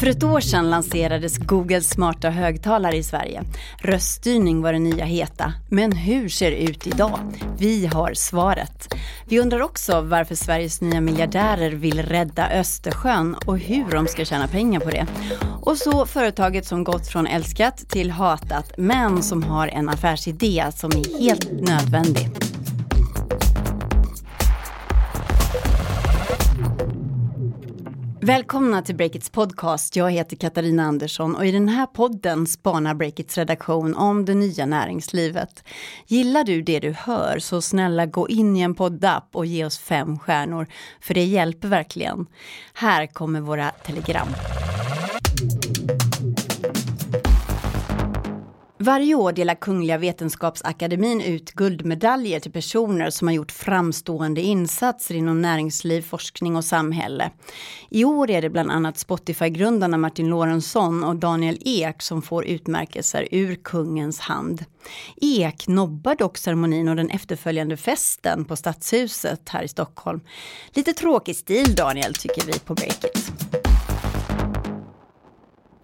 För ett år sedan lanserades Googles smarta högtalare i Sverige. Röststyrning var det nya heta. Men hur ser det ut idag? Vi har svaret. Vi undrar också varför Sveriges nya miljardärer vill rädda Östersjön och hur de ska tjäna pengar på det. Och så företaget som gått från älskat till hatat, men som har en affärsidé som är helt nödvändig. Välkomna till Breakits podcast. Jag heter Katarina Andersson och i den här podden spanar Breakits redaktion om det nya näringslivet. Gillar du det du hör så snälla gå in i en poddapp och ge oss 5 stjärnor för det hjälper verkligen. Här kommer våra telegram. Varje år delar Kungliga vetenskapsakademin ut guldmedaljer till personer som har gjort framstående insatser inom näringsliv, forskning och samhälle. I år är det bland annat Spotify-grundarna Martin Lorensson och Daniel Ek som får utmärkelser ur kungens hand. Ek nobbar dock ceremonin och den efterföljande festen på Stadshuset här i Stockholm. Lite tråkig stil Daniel tycker vi på Breakit.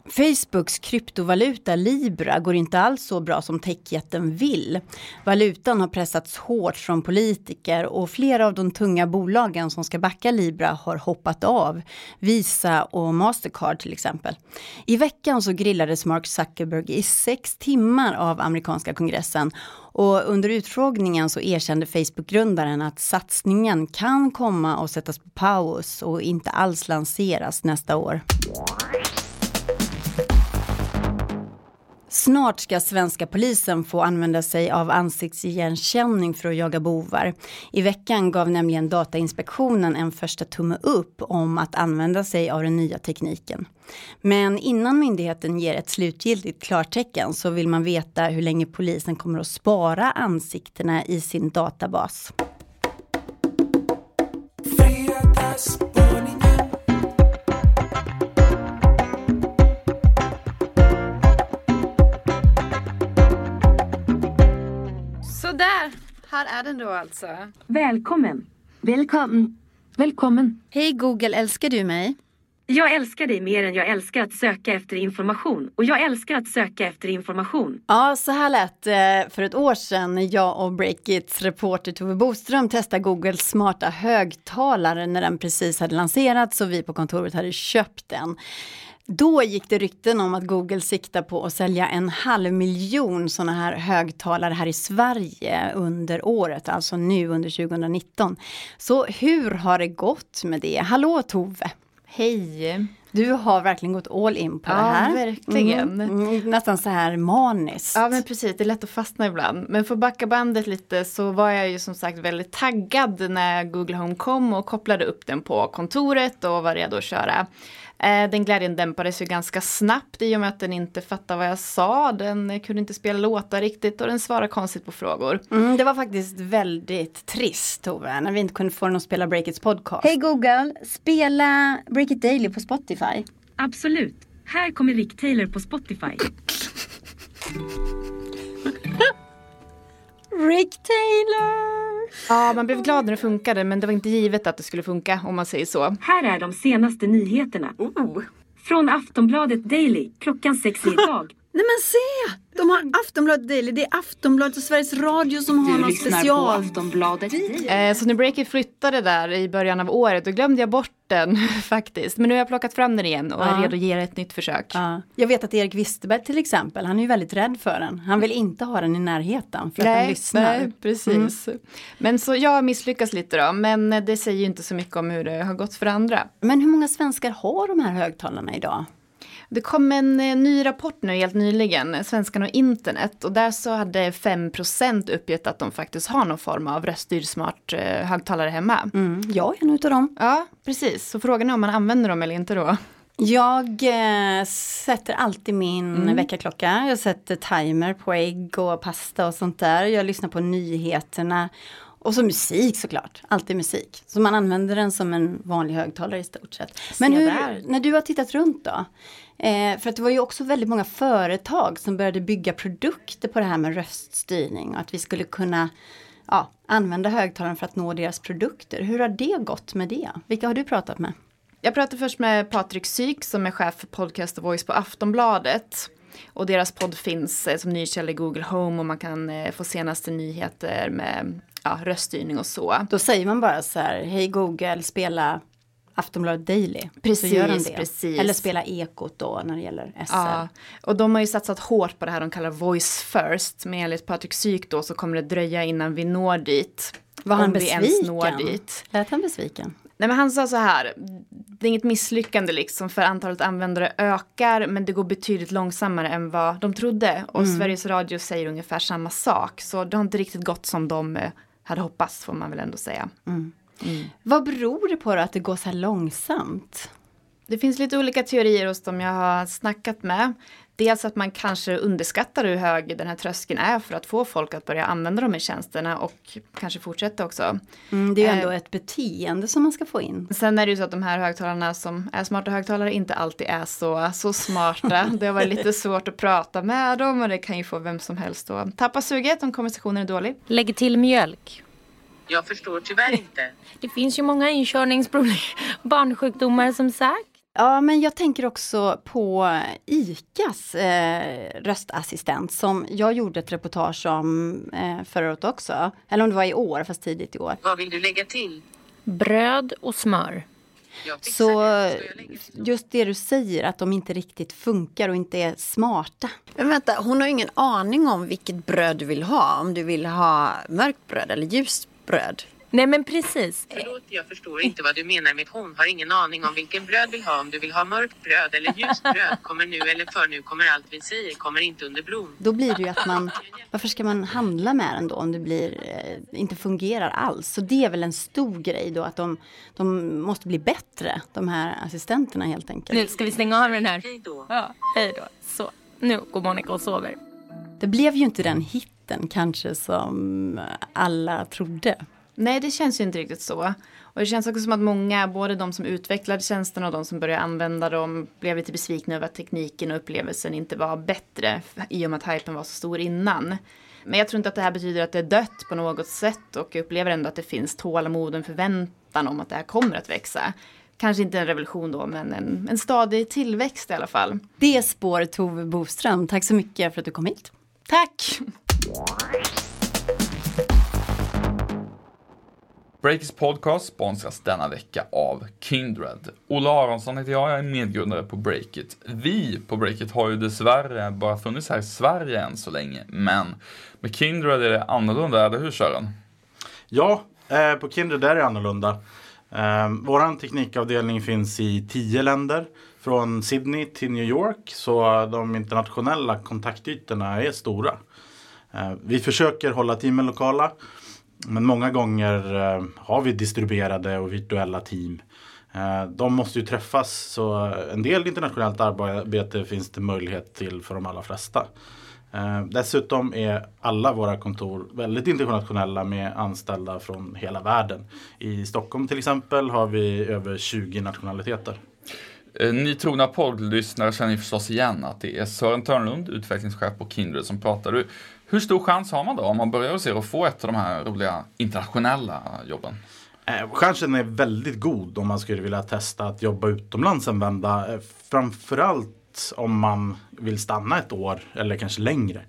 Facebooks kryptovaluta Libra går inte alls så bra som techjätten vill. Valutan har pressats hårt från politiker och flera av de tunga bolagen som ska backa Libra har hoppat av. Visa och Mastercard till exempel. I veckan så grillades Mark Zuckerberg i 6 timmar av amerikanska kongressen. Och under utfrågningen så erkände Facebook-grundaren att satsningen kan komma och sättas på paus och inte alls lanseras nästa år. Snart ska svenska polisen få använda sig av ansiktsigenkänning för att jaga bovar. I veckan gav nämligen Datainspektionen en första tumme upp om att använda sig av den nya tekniken. Men innan myndigheten ger ett slutgiltigt klartecken så vill man veta hur länge polisen kommer att spara ansiktena i sin databas. Här är den då alltså. Välkommen. Hej Google, älskar du mig? Jag älskar dig mer än jag älskar att söka efter information. Och jag älskar att söka efter information. Ja, så här lät för ett år sedan när jag och Breakits reporter Tove Boström testade Googles smarta högtalare när den precis hade lanserats och vi på kontoret hade köpt den. Då gick det rykten om att Google siktar på att sälja 500,000 sådana här högtalare här i Sverige under året, alltså nu under 2019. Så hur har det gått med det? Hallå Tove! Hej! Du har verkligen gått all in på det här. Ja, verkligen. Nästan så här maniskt. Ja, men precis. Det är lätt att fastna ibland. Men för att backa bandet lite så var jag ju som sagt väldigt taggad när Google Home kom och kopplade upp den på kontoret och var redo att köra. Den glädjen dämpades ju ganska snabbt i och med att den inte fattade vad jag sa. Den kunde inte spela låtar riktigt och den svarade konstigt på frågor. Det var faktiskt väldigt trist, Tove, när vi inte kunde få någon att spela Breakits podcast. Hej Google, spela Breakit Daily på Spotify. Absolut, här kommer Rick Taylor på Spotify. Rick Taylor! Ja, man blev glad när det funkade, men det var inte givet att det skulle funka, om man säger så. Här är de senaste nyheterna. Oh. Från Aftonbladet Daily, klockan 6 idag. Nej men se! De har Aftonbladet Daily. Det är Aftonbladet och Sveriges Radio som har något special. Aftonbladet. Så när Breakit flyttade där i början av året, då glömde jag bort den faktiskt. Men nu har jag plockat fram den igen och är redo att ge ett nytt försök. Jag vet att Erik Wistberg till exempel, han är ju väldigt rädd för den. Han vill inte ha den i närheten för att den lyssnar. Nej, precis. Men så jag misslyckas lite då. Men det säger ju inte så mycket om hur det har gått för andra. Men hur många svenskar har de här högtalarna idag? Det kom en ny rapport nu helt nyligen, Svenskarna och internet. Och där så hade 5% uppgett att de faktiskt har någon form av röststyrd smart högtalare hemma. Jag är en utav dem. Ja, precis. Så frågan är om man använder dem eller inte då. Jag sätter alltid min väckarklocka. Jag sätter timer på ägg och pasta och sånt där. Jag lyssnar på nyheterna. Och så musik såklart, alltid musik. Så man använder den som en vanlig högtalare i stort sett. Men hur, när du har tittat runt då? För att det var ju också väldigt många företag som började bygga produkter på det här med röststyrning. Och att vi skulle kunna använda högtalaren för att nå deras produkter. Hur har det gått med det? Vilka har du pratat med? Jag pratade först med Patrik Syk som är chef för Podcast och Voice på Aftonbladet. Och deras podd finns som nykälla i Google Home och man kan få senaste nyheter med röststyrning och så. Då säger man bara så här, hej Google, spela Aftonbladet Daily. Precis. Eller spela Ekot då när det gäller SL. Ja, och de har ju satsat hårt på det här de kallar Voice First. Men enligt Patrik Syk då så kommer det dröja innan vi når dit. Var han besviken? Lät han besviken? Nej, men han sa så här, det är inget misslyckande liksom för antalet användare ökar men det går betydligt långsammare än vad de trodde. Och Sveriges Radio säger ungefär samma sak. Så det har inte riktigt gått som de hade hoppats får man väl ändå säga. Vad beror det på då att det går så här långsamt? Det finns lite olika teorier hos dem jag har snackat med. Dels att man kanske underskattar hur hög den här tröskeln är för att få folk att börja använda de här tjänsterna och kanske fortsätta också. Det är ju ändå ett beteende som man ska få in. Sen är det ju så att de här högtalarna som är smarta högtalare inte alltid är så smarta. Det har varit lite svårt att prata med dem och det kan ju få vem som helst att tappa suget om konversationen är dålig. Lägg till mjölk. Jag förstår tyvärr inte. Det finns ju många inkörningsproblem, barnsjukdomar som sagt. Ja, men jag tänker också på Icas röstassistent som jag gjorde ett reportage om förra året också. Eller om det var i år, fast tidigt i år. Vad vill du lägga till? Bröd och smör. Så just det du säger, att de inte riktigt funkar och inte är smarta. Men vänta, hon har ju ingen aning om vilket bröd du vill ha. Om du vill ha mörkt bröd eller ljust bröd. Nej, men precis. Förlåt, jag förstår inte vad du menar med hon har ingen aning om vilken bröd vill ha. Om du vill ha mörkt bröd eller ljust bröd kommer nu eller för nu kommer allt vi säger kommer inte under blom. Då blir det ju att man, varför ska man handla med den då om det blir, inte fungerar alls? Så det är väl en stor grej då att de måste bli bättre, de här assistenterna helt enkelt. Nu ska vi slänga av den här. Hej då. Ja, hej då. Så, nu går Monica och sover. Det blev ju inte den hitten kanske som alla trodde. Nej, det känns ju inte riktigt så. Och det känns också som att många, både de som utvecklade tjänsterna och de som började använda dem, blev lite besvikna över att tekniken och upplevelsen inte var bättre i och med att hypen var så stor innan. Men jag tror inte att det här betyder att det är dött på något sätt och jag upplever ändå att det finns tålamod och förväntan om att det här kommer att växa. Kanske inte en revolution då, men en stadig tillväxt i alla fall. Det spår Tove Boström. Tack så mycket för att du kom hit. Tack! Breakits podcast sponsras denna vecka av Kindred. Ola Aronsson heter jag är medgrundare på Breakit. Vi på Breakit har ju dessvärre bara funnits här i Sverige än så länge. Men med Kindred är det annorlunda, eller hur Sören? Ja, på Kindred är det annorlunda. Vår teknikavdelning finns i 10 länder. Från Sydney till New York. Så de internationella kontaktytorna är stora. Vi försöker hålla teamen lokala. Men många gånger har vi distribuerade och virtuella team. De måste ju träffas så en del internationellt arbete finns det möjlighet till för de allra flesta. Dessutom är alla våra kontor väldigt internationella med anställda från hela världen. I Stockholm till exempel har vi över 20 nationaliteter. Ni trogna poddlyssnare känner ju förstås igen att det är Sören Törnlund, utvecklingschef på Kindred som pratar. Hur stor chans har man då om man börjar se och få ett av de här roliga internationella jobben? Chansen är väldigt god om man skulle vilja testa att jobba utomlands en vända. Framförallt om man vill stanna ett år eller kanske längre.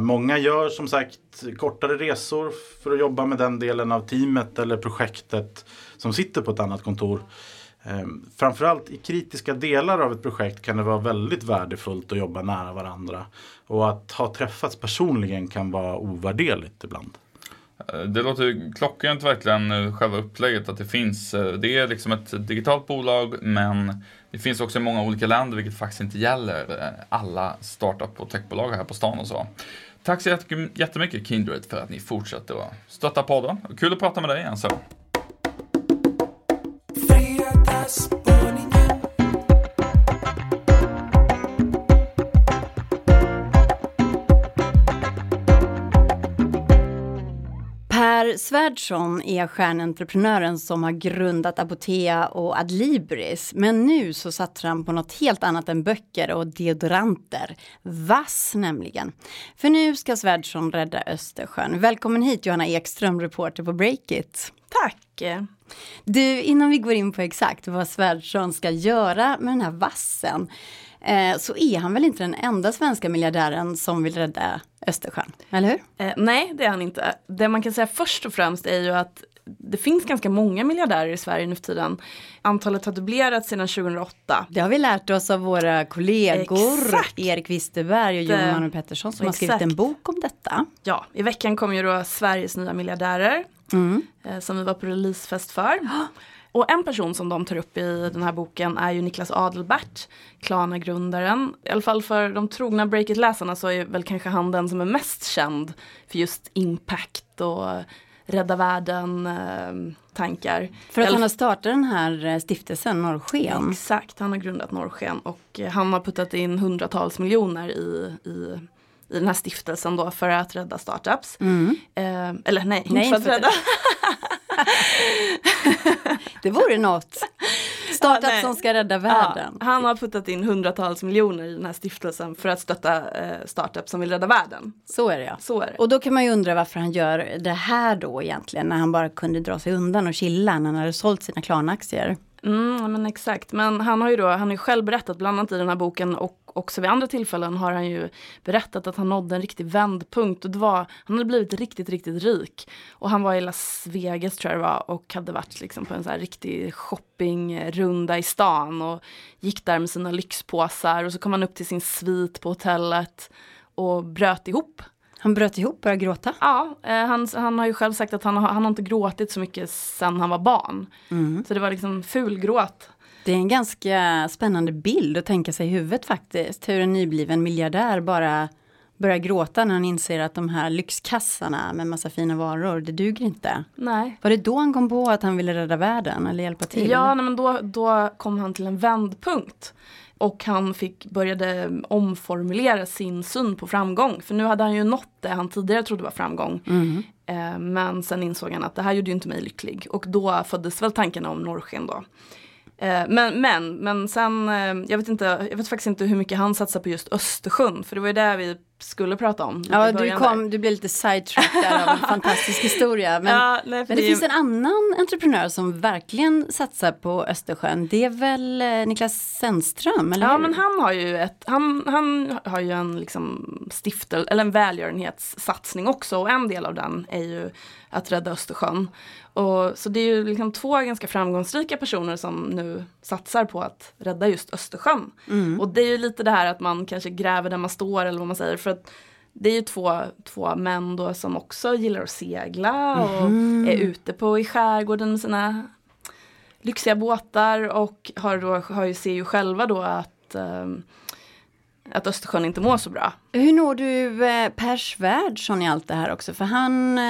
Många gör som sagt kortare resor för att jobba med den delen av teamet eller projektet som sitter på ett annat kontor. Framförallt i kritiska delar av ett projekt kan det vara väldigt värdefullt att jobba nära varandra. Och att ha träffats personligen kan vara ovärderligt ibland. Det låter klockrent verkligen själva upplägget att det finns. Det är liksom ett digitalt bolag men det finns också i många olika länder vilket faktiskt inte gäller alla startup- och techbolag här på stan och så. Tack så jättemycket Kindred för att ni fortsätter att stötta podden. Kul att prata med dig igen så. Per Svärdson är stjärnentreprenören som har grundat Apotea och Adlibris. Men nu så satsar han på något helt annat än böcker och deodoranter. Vass nämligen. För nu ska Svärdson rädda Östersjön. Välkommen hit Johanna Ekström, reporter på Breakit. Tack! Du, innan vi går in på exakt vad Svärdson ska göra med den här vassen, så är han väl inte den enda svenska miljardären som vill rädda Östersjön, eller hur? Nej, det är han inte. Det man kan säga först och främst är ju att det finns ganska många miljardärer i Sverige nu för tiden. Antalet har dubblerats sedan 2008. Det har vi lärt oss av våra kollegor. Exakt. Erik Wistberg och Johan Manuel Pettersson som har skrivit en bok om detta. Ja, i veckan kom ju då Sveriges nya miljardärer som vi var på releasefest för. Och en person som de tar upp i den här boken är ju Niklas Adelbert, Klarna-grundaren. I alla fall för de trogna Breakit-läsarna så är väl kanske han den som är mest känd för just impact och rädda världen-tankar. För att han har startat den här stiftelsen Norrsken. Exakt, han har grundat Norrsken och han har puttat in hundratals miljoner i den här stiftelsen då för att rädda startups. Eller inte för att rädda. Det vore något. Startup som ska rädda världen. Ja, han har puttat in hundratals miljoner i den här stiftelsen för att stötta startup som vill rädda världen. Så är det, ja. Så är det. Och då kan man ju undra varför han gör det här då egentligen, när han bara kunde dra sig undan och chilla när han hade sålt sina Klarna-aktier. Men exakt. Men han har ju själv berättat bland annat i den här boken och också vid andra tillfällen har han ju berättat att han nådde en riktig vändpunkt och han hade blivit riktigt, riktigt rik. Och han var i Las Vegas tror jag det var och hade varit liksom på en så här riktig shoppingrunda i stan och gick där med sina lyxpåsar och så kom han upp till sin svit på hotellet och bröt ihop. Han bröt ihop och började gråta? Ja, han har ju själv sagt att han har inte gråtit så mycket sedan han var barn. Så det var liksom fulgråt. Det är en ganska spännande bild att tänka sig i huvudet faktiskt. Hur en nybliven miljardär bara börjar gråta när han inser att de här lyxkassarna med massa fina varor, det duger inte. Nej. Var det då han kom på att han ville rädda världen eller hjälpa till? Ja, nej, men då kom han till en vändpunkt. Och han började omformulera sin syn på framgång. För nu hade han ju nått det han tidigare trodde var framgång. Men sen insåg han att det här gjorde ju inte mig lycklig. Och då föddes väl tankarna om Norrsken då. Men sen, jag vet faktiskt inte hur mycket han satsar på just Östersjön. För det var ju där vi skulle prata om. Ja, du blev lite sidetracked där av en fantastisk historia. Men det finns en annan entreprenör som verkligen satsar på Östersjön. Det är väl Niklas Sennström, eller hur? Ja, men han har ju en liksom stiftel, eller en välgörenhetssatsning också. Och en del av den är ju att rädda Östersjön. Och så det är ju liksom två ganska framgångsrika personer som nu satsar på att rädda just Östersjön. Och det är ju lite det här att man kanske gräver där man står eller vad man säger. För att det är ju två män då som också gillar att segla och är ute i skärgården med sina lyxiga båtar. Och ser ju själva då att Östersjön inte mår så bra. Hur når du Per Svärdson i allt det här också? För han...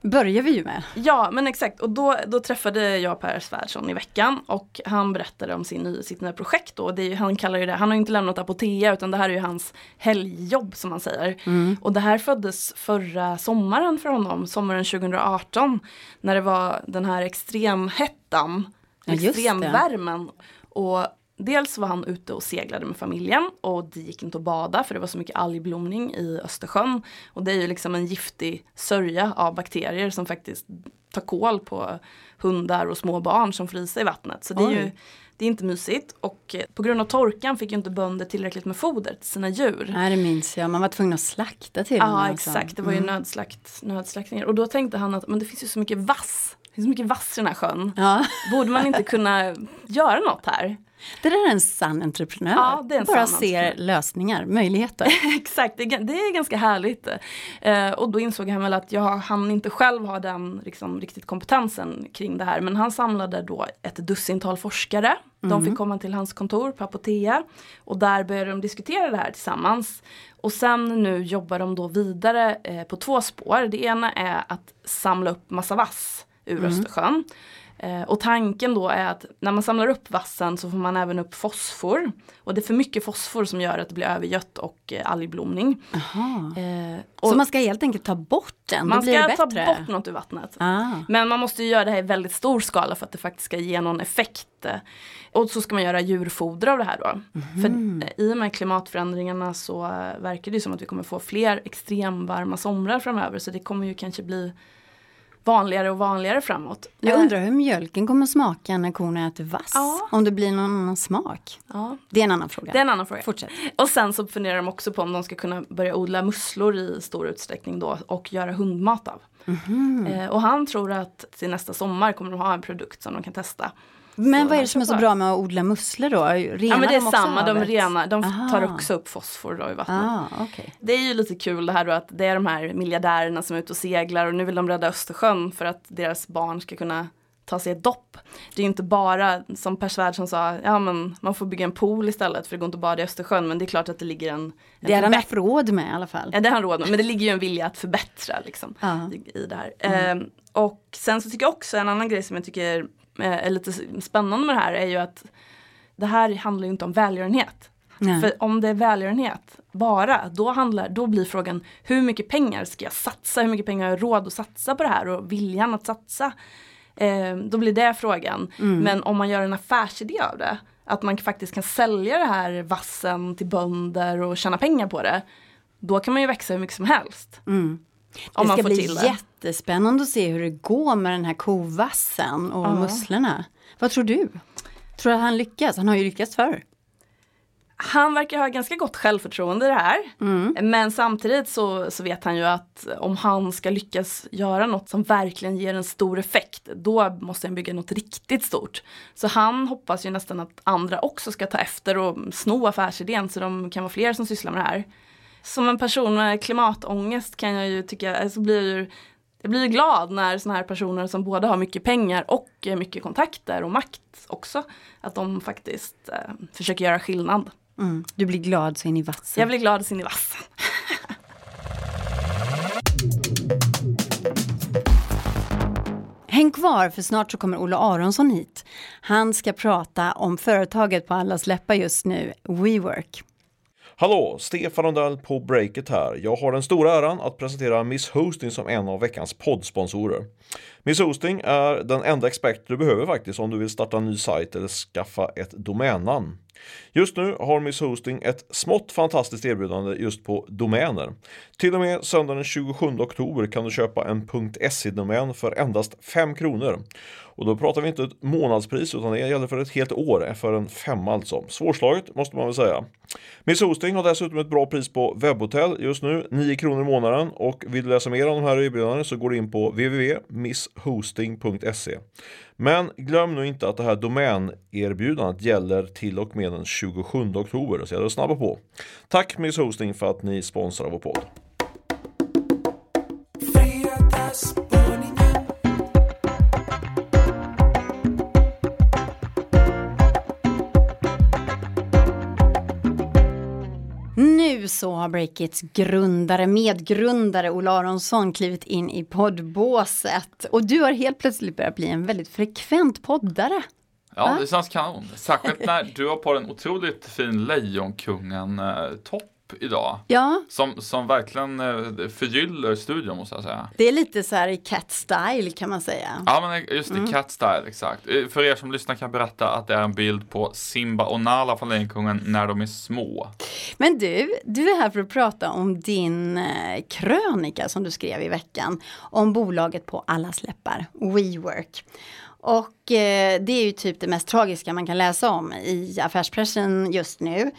Börjar vi ju med. Ja, men exakt. Och då träffade jag Per Svärdson i veckan och han berättade om sitt nya projekt då. Det är ju, han kallar ju det, han har ju inte lämnat Apotea utan det här är ju hans helgjobb som han säger. Och det här föddes förra sommaren för honom, sommaren 2018 när det var den här extremhettan, extremvärmen och dels var han ute och seglade med familjen och det gick inte att bada för det var så mycket algblomning i Östersjön. Och det är ju liksom en giftig sörja av bakterier som faktiskt tar kål på hundar och små barn som fryser i vattnet. Så det är inte mysigt och på grund av torkan fick ju inte bönder tillräckligt med foder till sina djur. Nej, det minns jag. Man var tvungen att slakta till dem. Ja, exakt. Det var ju nödslaktningar. Och då tänkte han att men det finns ju så mycket vass. Det finns så mycket vass i den här sjön. Ja. Borde man inte kunna göra något här? Det där är en sann entreprenör. Ja, det är en bara sann entreprenör. Ser lösningar, möjligheter. Exakt, det är ganska härligt. Och då insåg han väl att han inte själv har den liksom, riktigt kompetensen kring det här. Men han samlade då ett dussintal forskare. De fick komma till hans kontor på Apotea. Och där började de diskutera det här tillsammans. Och sen nu jobbar de då vidare på två spår. Det ena är att samla upp massa vass ur Östersjön. Och tanken då är att när man samlar upp vassen så får man även upp fosfor. Och det är för mycket fosfor som gör att det blir övergött och algblomning. Så man ska helt enkelt ta bort den? Man ska ta bort något ur vattnet. Men man måste ju göra det här i väldigt stor skala för att det faktiskt ska ge någon effekt. Och så ska man göra djurfoder av det här då. För i och med klimatförändringarna så verkar det ju som att vi kommer få fler extremvarma somrar framöver. Så det kommer ju kanske bli... vanligare och vanligare framåt. Jag undrar hur mjölken kommer att smaka när korna äter vass. Ja. Om det blir någon annan smak. Ja. Det är en annan fråga. Fortsätt. Och sen så funderar de också på om de ska kunna börja odla musslor i stor utsträckning då och göra hundmat av. Mm-hmm. Och han tror att till nästa sommar kommer de ha en produkt som de kan testa. Men så vad är det som är så bra med att odla musslor då? Renar ja, men det är de samma, de renar. De tar också upp fosfor då i vattnet. Ah, okay. Det är ju lite kul det här då, att det är de här miljardärerna som är ute och seglar och nu vill de rädda Östersjön för att deras barn ska kunna ta sig ett dopp. Det är ju inte bara, som Per Svärdson sa, ja men man får bygga en pool istället för det går inte bara i Östersjön, men det är klart att det ligger en det är han råd med i alla fall. Ja, det är han råd med, men det ligger ju en vilja att förbättra liksom i det här. Mm. Och sen så tycker jag också en annan grej som jag tycker är lite spännande med det här är ju att det här handlar ju inte om välgörenhet. Nej. För om det är välgörenhet bara, då blir frågan hur mycket pengar ska jag satsa? Hur mycket pengar har jag råd att satsa på det här? Och viljan att satsa? Då blir det frågan. Mm. Men om man gör en affärsidé av det, att man faktiskt kan sälja det här vassen till bönder och tjäna pengar på det, då kan man ju växa hur mycket som helst. Mm. Det ska bli jättespännande att se hur det går med den här kovassen och musslorna. Vad tror du? Tror du att han lyckas? Han har ju lyckats förr. Han verkar ha ganska gott självförtroende i det här. Mm. Men samtidigt så vet han ju att om han ska lyckas göra något som verkligen ger en stor effekt, då måste han bygga något riktigt stort. Så han hoppas ju nästan att andra också ska ta efter och sno affärsidén så de kan vara fler som sysslar med det här. Som en person med klimatångest kan jag ju tycka, alltså jag blir glad när såna här personer som både har mycket pengar och mycket kontakter och makt också, att de faktiskt försöker göra skillnad. Mm. Du blir glad så in i vassen. Jag blir glad så in i vassen. Häng kvar, för snart så kommer Ola Aronsson hit. Han ska prata om företaget på allas läppar just nu, WeWork. Hallå, Stefan Rundell på Breakit här. Jag har den stora äran att presentera Miss Hosting som en av veckans poddsponsorer. Miss Hosting är den enda expert du behöver faktiskt om du vill starta en ny sajt eller skaffa ett domännamn. Just nu har Miss Hosting ett smått fantastiskt erbjudande just på domäner. Till och med söndagen den 27 oktober kan du köpa en .se-domän för endast 5 kronor. Och då pratar vi inte ett månadspris utan det gäller för ett helt år, för en 5 alltså. Svårslaget måste man väl säga. Miss Hosting har dessutom ett bra pris på webbhotell just nu, 9 kronor i månaden. Och vill du läsa mer om de här erbjudandena så går du in på www.misshosting.se. Men glöm nu inte att det här domänerbjudandet gäller till och med den 27 oktober. Så jag är snabba på. Tack Miss Hosting för att ni sponsrar vår podd. Nu så har Breakits medgrundare Ola Aronsson klivit in i poddbåset. Och du har helt plötsligt börjat bli en väldigt frekvent poddare. Ja, va? Det känns kanon. Särskilt när du har på den otroligt fin Lejonkungen-topp idag. Ja. Som verkligen förgyller studion, måste jag säga. Det är lite så här i cat-style kan man säga. Ja, men just i cat-style, exakt. För er som lyssnar kan jag berätta att det är en bild på Simba och Nala från Lejonkungen när de är små. Men du är här för att prata om din krönika som du skrev i veckan om bolaget på allas läppar, WeWork. Och det är ju typ det mest tragiska man kan läsa om i affärspressen just nu.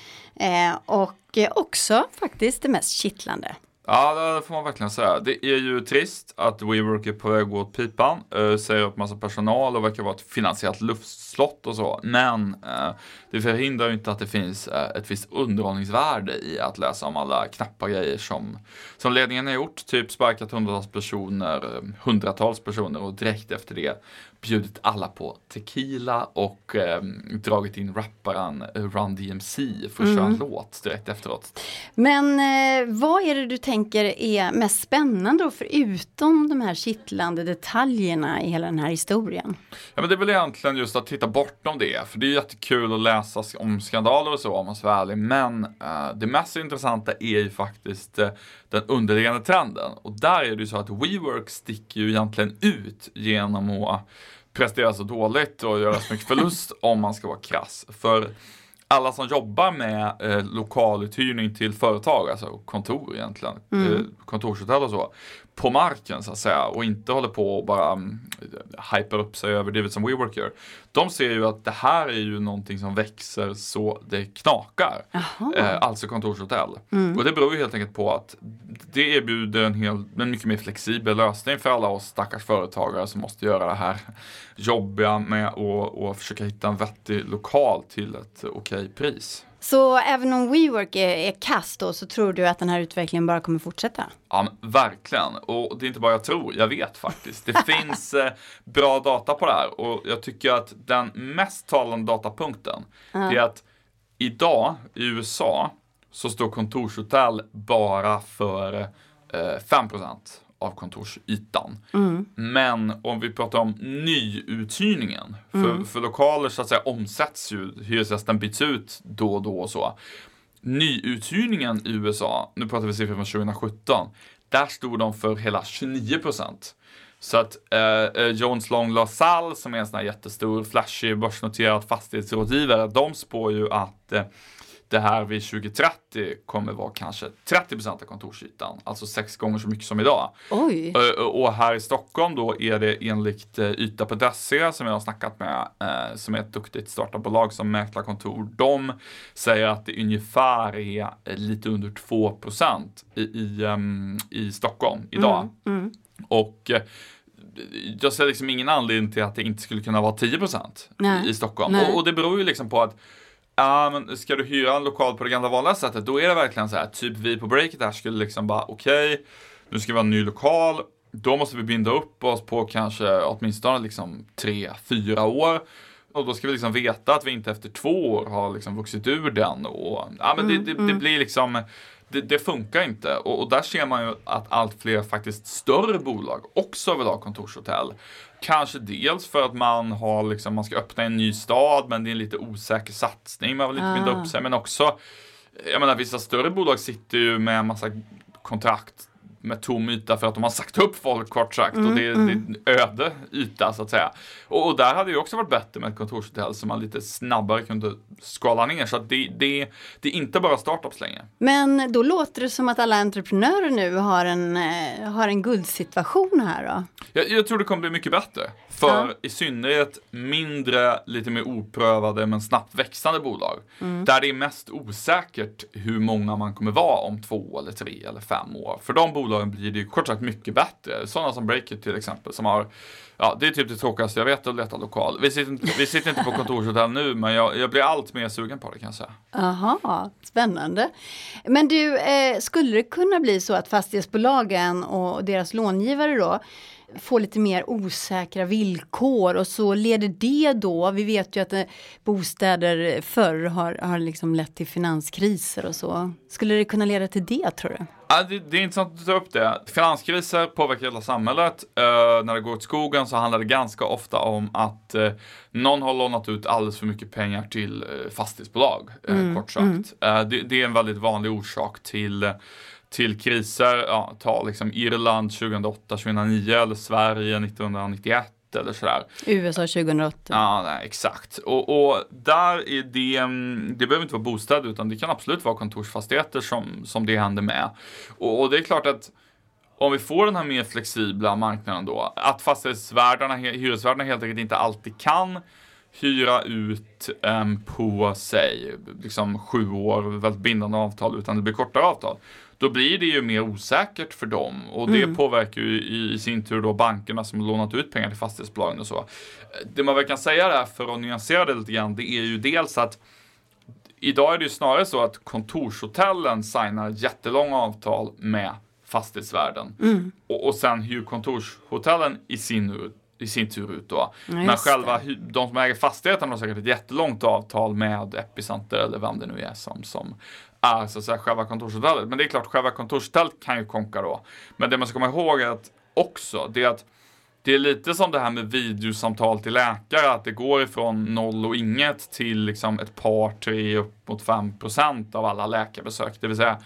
Och också faktiskt det mest kittlande. Ja, det får man verkligen säga. Det är ju trist att WeWork är på väg att gå åt pipan. Säger upp massa personal och verkar vara ett finansiellt luftslott och så. Men det förhindrar ju inte att det finns ett visst underhållningsvärde i att läsa om alla knappa grejer som ledningen har gjort. Typ sparkat hundratals personer och direkt efter det bjudit alla på tequila och dragit in rapparen Run DMC för att köra en låt direkt efteråt. Men vad är det du tänker är mest spännande då, förutom de här kittlande detaljerna i hela den här historien? Ja, men det är väl egentligen just att titta bortom det, för det är jättekul att läsa om skandaler och så om man är ärlig, men det mest intressanta är ju faktiskt den underliggande trenden, och där är det ju så att WeWork sticker ju egentligen ut genom att prestera så dåligt och göra så mycket förlust om man ska vara krass. För alla som jobbar med lokaluthyrning till företag, alltså kontor egentligen, kontorshotell och så, på marken så att säga, och inte håller på och bara hypar upp sig överdrivet som WeWork gör. De ser ju att det här är ju någonting som växer så det knakar. Alltså kontorshotell. Mm. Och det beror ju helt enkelt på att det erbjuder en mycket mer flexibel lösning för alla oss stackars företagare som måste göra det här jobbiga med att försöka hitta en vettig lokal till ett okej pris. Så även om WeWork är kast då, så tror du att den här utvecklingen bara kommer fortsätta? Ja, men verkligen. Och det är inte bara jag tror, jag vet faktiskt. Det finns bra data på det här. Och jag tycker att den mest talande datapunkten är att idag i USA så står kontorshotell bara för 5% av kontorsytan. Mm. Men om vi pratar om nyuthyrningen, för lokaler så att säga omsätts ju, hyresgästen byts ut då och då och så. Nyuthyrningen i USA, nu pratar vi siffror från 2017, där stod de för hela 29%. Så att Jones Long LaSalle, som är en sån här jättestor, flashig, börsnoterad fastighetsrådgivare, de spår ju att det här vid 2030 kommer vara kanske 30% av kontorsytan. Alltså 6 gånger så mycket som idag. Oj. Och här i Stockholm då är det enligt Yta.se, som jag har snackat med, som är ett duktigt startupbolag som mäklar kontor. De säger att det ungefär är lite under 2% i Stockholm idag. Mm, mm. Och jag ser liksom ingen anledning till att det inte skulle kunna vara 10% i Stockholm. Och det beror ju liksom på att men ska du hyra en lokal på det gamla vanliga sättet, då är det verkligen så här, typ vi på Breakit där skulle liksom bara, okej, nu ska vi ha en ny lokal, då måste vi binda upp oss på kanske åtminstone liksom 3-4 år. Och då ska vi liksom veta att vi inte efter 2 år har liksom vuxit ur den. Och, det blir liksom... Det funkar inte, och där ser man ju att allt fler faktiskt större bolag också vill ha kontorshotell. Kanske dels för att man har liksom, man ska öppna en ny stad, men det är en lite osäker satsning, man vill inte binda upp sig. Men också, jag menar, vissa större bolag sitter ju med en massa kontrakt med tom yta för att de har sagt upp folk, kort sagt, och det är öde yta så att säga. Och där hade det ju också varit bättre med ett kontorshotell som man lite snabbare kunde skala ner, så att det är inte bara startups längre. Men då låter det som att alla entreprenörer nu har en guldsituation här då? Jag tror det kommer bli mycket bättre för i synnerhet mindre, lite mer oprövade men snabbt växande bolag, där det är mest osäkert hur många man kommer vara om 2 eller 3 eller 5 år. För de bolagen blir det ju kort sagt mycket bättre. Sådana som Breakit till exempel, som har, det är typ det tråkigaste jag vet, att leta lokal. Vi sitter inte på kontorshotell nu, men jag blir allt mer sugen på det, kan jag säga. Aha, spännande. Men du, skulle det kunna bli så att fastighetsbolagen och deras långivare då får lite mer osäkra villkor, och så leder det då, vi vet ju att bostäder förr har liksom lett till finanskriser och så. Skulle det kunna leda till det, tror du? Ja, det är intressant att ta upp det. Finanskriser påverkar hela samhället. När det går åt skogen så handlar det ganska ofta om att någon har lånat ut alldeles för mycket pengar till fastighetsbolag, kort sagt. Det är en väldigt vanlig orsak till kriser, ta liksom Irland 2008-2009 eller Sverige 1991 eller sådär. USA 2008. Ja, nej, exakt. Och där är det behöver inte vara bostäder, utan det kan absolut vara kontorsfastigheter som det händer med. Och det är klart att om vi får den här mer flexibla marknaden då, att hyresvärdarna helt enkelt inte alltid kan hyra ut på sig liksom 7 år väldigt bindande avtal, utan det blir kortare avtal. Då blir det ju mer osäkert för dem. Och det påverkar ju i sin tur då bankerna som lånat ut pengar till fastighetsbolagen och så. Det man väl kan säga där, för att nyansera det lite grann, det är ju dels att idag är det ju snarare så att kontorshotellen signar jättelånga avtal med fastighetsvärden. Och sen hyr kontorshotellen i sin tur ut då. Men själva de som äger fastigheten har säkert ett jättelångt avtal med Epicenter eller vem det nu är som är så att säga själva kontorshotellet. Men det är klart, själva kontorshotellet kan ju konka då. Men det man ska komma ihåg är att det är lite som det här med videosamtal till läkare, att det går ifrån 0 och inget till liksom ett par, 3 upp mot 5% av alla läkarbesök. Det vill säga,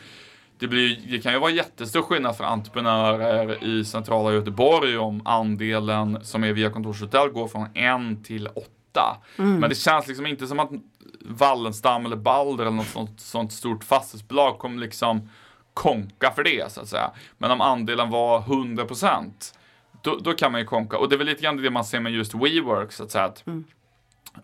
det kan ju vara jättestor skillnad för entreprenörer i centrala Göteborg om andelen som är via kontorshotell går från 1 till 8. Men det känns liksom inte som att Wallenstam eller Balder eller något sånt stort fastighetsbolag kommer liksom konka för det så att säga. Men om andelen var 100%, då kan man ju konka. Och det är väl lite grann det man ser med just WeWork så att säga.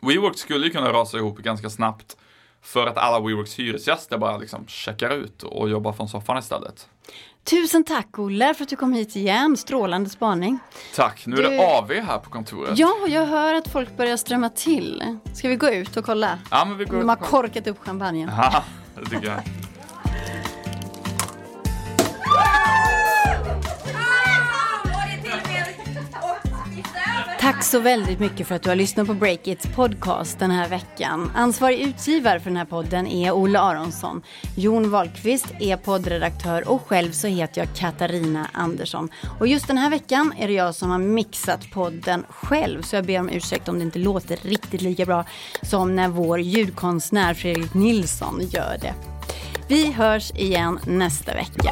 WeWork skulle ju kunna rasa ihop ganska snabbt för att alla WeWorks hyresgäster bara liksom checkar ut och jobbar från soffan istället. Tusen tack Ola för att du kom hit igen. Strålande spaning. Tack, nu är det AV här på kontoret. Ja, jag hör att folk börjar strömma till. Ska vi gå ut och kolla? Ja, men vi går ut. De har korkat upp champagnen. Ja, det tycker jag. Tack så väldigt mycket för att du har lyssnat på Breakits podcast den här veckan. Ansvarig utgivare för den här podden är Ola Aronsson. Jon Wahlqvist är poddredaktör och själv så heter jag Katarina Andersson. Och just den här veckan är det jag som har mixat podden själv, så jag ber om ursäkt om det inte låter riktigt lika bra som när vår ljudkonstnär Fredrik Nilsson gör det. Vi hörs igen nästa vecka.